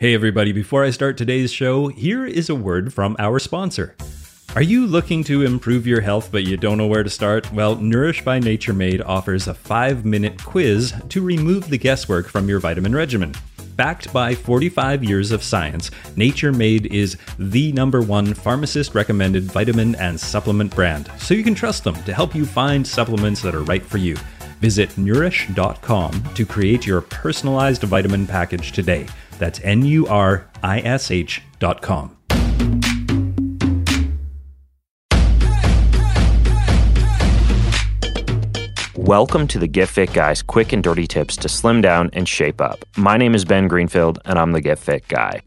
Hey everybody, before I start today's show, here is a word from our sponsor. Are you looking to improve your health but you don't know where to start? Well, Nourish by Nature Made offers a 5-minute quiz to remove the guesswork from your vitamin regimen. Backed by 45 years of science, Nature Made is the #1 pharmacist-recommended vitamin and supplement brand, so you can trust them to help you find supplements that are right for you. Visit nourish.com to create your personalized vitamin package today. That's NURISH.com. Welcome to the Get Fit Guy's quick and dirty tips to slim down and shape up. My name is Ben Greenfield, and I'm the Get Fit Guy.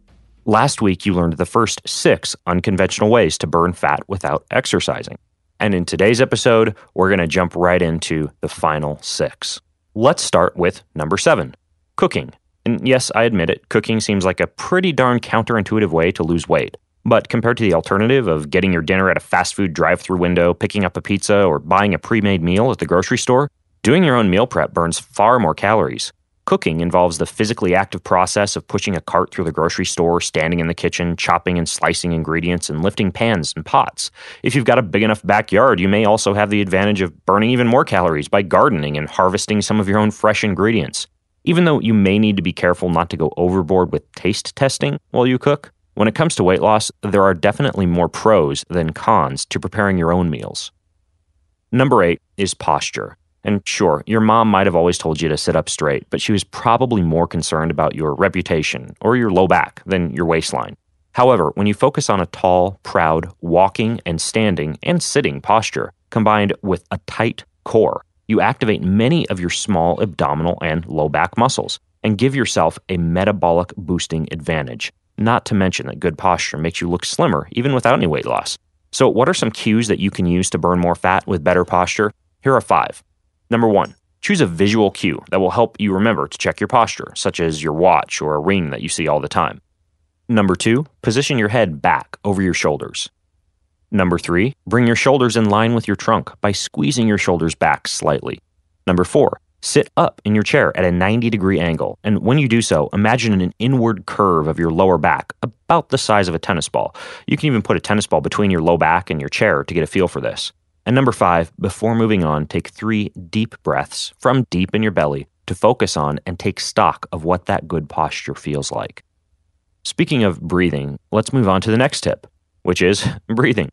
Last week, you learned the first 6 unconventional ways to burn fat without exercising. And in today's episode, we're going to jump right into the final 6. Let's start with number 7, cooking. And yes, I admit it, cooking seems like a pretty darn counterintuitive way to lose weight. But compared to the alternative of getting your dinner at a fast food drive-through window, picking up a pizza, or buying a pre-made meal at the grocery store, doing your own meal prep burns far more calories. Cooking involves the physically active process of pushing a cart through the grocery store, standing in the kitchen, chopping and slicing ingredients, and lifting pans and pots. If you've got a big enough backyard, you may also have the advantage of burning even more calories by gardening and harvesting some of your own fresh ingredients. Even though you may need to be careful not to go overboard with taste testing while you cook, when it comes to weight loss, there are definitely more pros than cons to preparing your own meals. Number 8 is posture. And sure, your mom might have always told you to sit up straight, but she was probably more concerned about your reputation or your low back than your waistline. However, when you focus on a tall, proud, walking and standing and sitting posture combined with a tight core, you activate many of your small abdominal and low back muscles and give yourself a metabolic boosting advantage. Not to mention that good posture makes you look slimmer even without any weight loss. So what are some cues that you can use to burn more fat with better posture? Here are 5. Number 1, choose a visual cue that will help you remember to check your posture, such as your watch or a ring that you see all the time. Number 2, position your head back over your shoulders. Number 3, bring your shoulders in line with your trunk by squeezing your shoulders back slightly. Number 4, sit up in your chair at a 90-degree angle, and when you do so, imagine an inward curve of your lower back about the size of a tennis ball. You can even put a tennis ball between your low back and your chair to get a feel for this. And number 5, before moving on, take 3 deep breaths from deep in your belly to focus on and take stock of what that good posture feels like. Speaking of breathing, let's move on to the next tip, which is breathing.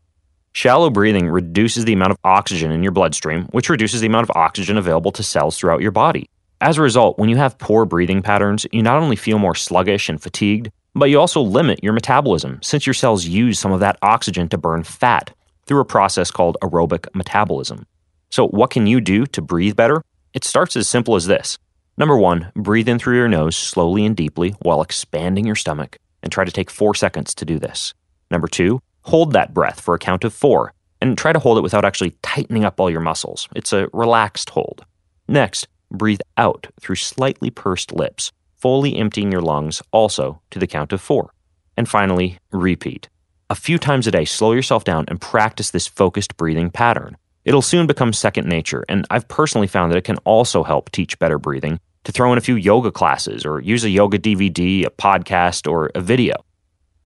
Shallow breathing reduces the amount of oxygen in your bloodstream, which reduces the amount of oxygen available to cells throughout your body. As a result, when you have poor breathing patterns, you not only feel more sluggish and fatigued, but you also limit your metabolism, since your cells use some of that oxygen to burn fat through a process called aerobic metabolism. So what can you do to breathe better? It starts as simple as this. Number 1, breathe in through your nose slowly and deeply while expanding your stomach, and try to take 4 seconds to do this. Number 2, hold that breath for a count of 4, and try to hold it without actually tightening up all your muscles. It's a relaxed hold. Next, breathe out through slightly pursed lips, fully emptying your lungs also to the count of 4. And finally, repeat. A few times a day, slow yourself down and practice this focused breathing pattern. It'll soon become second nature, and I've personally found that it can also help teach better breathing, to throw in a few yoga classes or use a yoga DVD, a podcast, or a video.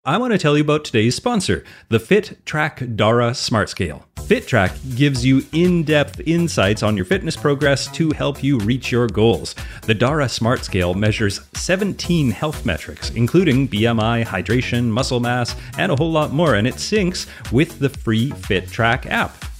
I want to tell you about today's sponsor, the FitTrack Dara Smart Scale. FitTrack gives you in-depth insights on your fitness progress to help you reach your goals. The Dara Smart Scale measures 17 health metrics, including BMI, hydration, muscle mass, and a whole lot more, and it syncs with the free FitTrack app.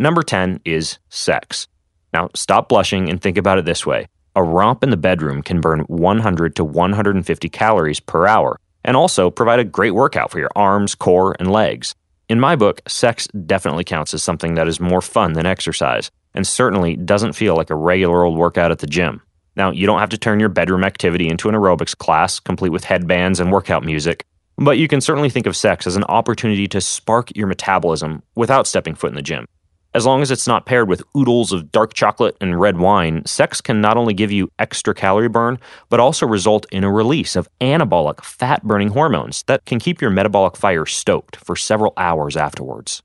Number 10 is sex. Now, stop blushing and think about it this way. A romp in the bedroom can burn 100 to 150 calories per hour and also provide a great workout for your arms, core, and legs. In my book, sex definitely counts as something that is more fun than exercise and certainly doesn't feel like a regular old workout at the gym. Now, you don't have to turn your bedroom activity into an aerobics class complete with headbands and workout music, but you can certainly think of sex as an opportunity to spark your metabolism without stepping foot in the gym. As long as it's not paired with oodles of dark chocolate and red wine, sex can not only give you extra calorie burn, but also result in a release of anabolic fat-burning hormones that can keep your metabolic fire stoked for several hours afterwards.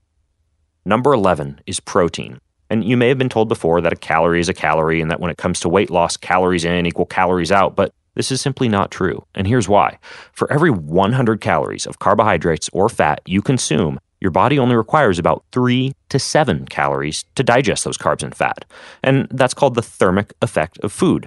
Number 11 is protein. And you may have been told before that a calorie is a calorie and that when it comes to weight loss, calories in equal calories out, but this is simply not true. And here's why. For every 100 calories of carbohydrates or fat you consume, your body only requires about 3 to 7 calories to digest those carbs and fat, and that's called the thermic effect of food.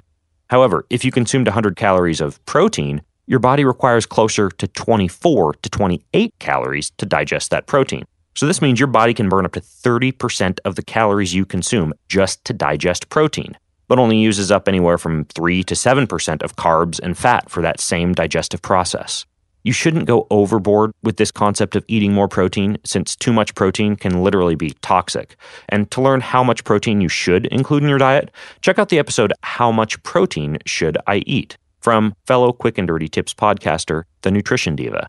However, if you consumed 100 calories of protein, your body requires closer to 24 to 28 calories to digest that protein. So this means your body can burn up to 30% of the calories you consume just to digest protein, but only uses up anywhere from 3 to 7% of carbs and fat for that same digestive process. You shouldn't go overboard with this concept of eating more protein, since too much protein can literally be toxic. And to learn how much protein you should include in your diet, check out the episode How Much Protein Should I Eat? From fellow Quick and Dirty Tips podcaster, The Nutrition Diva.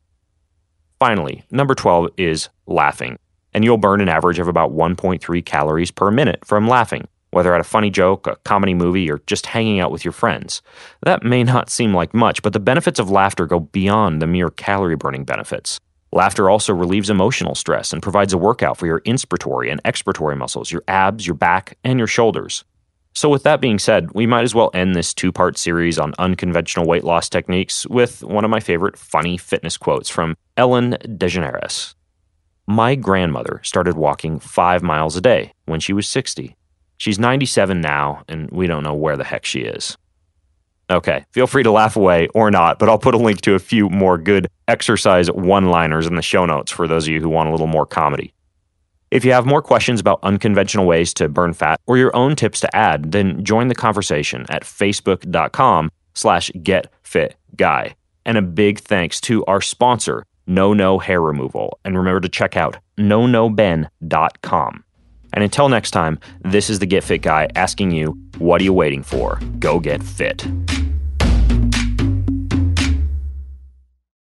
Finally, number 12 is laughing. And you'll burn an average of about 1.3 calories per minute from laughing, whether at a funny joke, a comedy movie, or just hanging out with your friends. That may not seem like much, but the benefits of laughter go beyond the mere calorie-burning benefits. Laughter also relieves emotional stress and provides a workout for your inspiratory and expiratory muscles, your abs, your back, and your shoulders. So with that being said, we might as well end this two-part series on unconventional weight loss techniques with one of my favorite funny fitness quotes from Ellen DeGeneres. My grandmother started walking 5 miles a day when she was 60. She's 97 now, and we don't know where the heck she is. Okay, feel free to laugh away or not, but I'll put a link to a few more good exercise one-liners in the show notes for those of you who want a little more comedy. If you have more questions about unconventional ways to burn fat or your own tips to add, then join the conversation at facebook.com/getfitguy. And a big thanks to our sponsor, No-No Hair Removal. And remember to check out nonoben.com. And until next time, this is the Get Fit Guy asking you, what are you waiting for? Go get fit.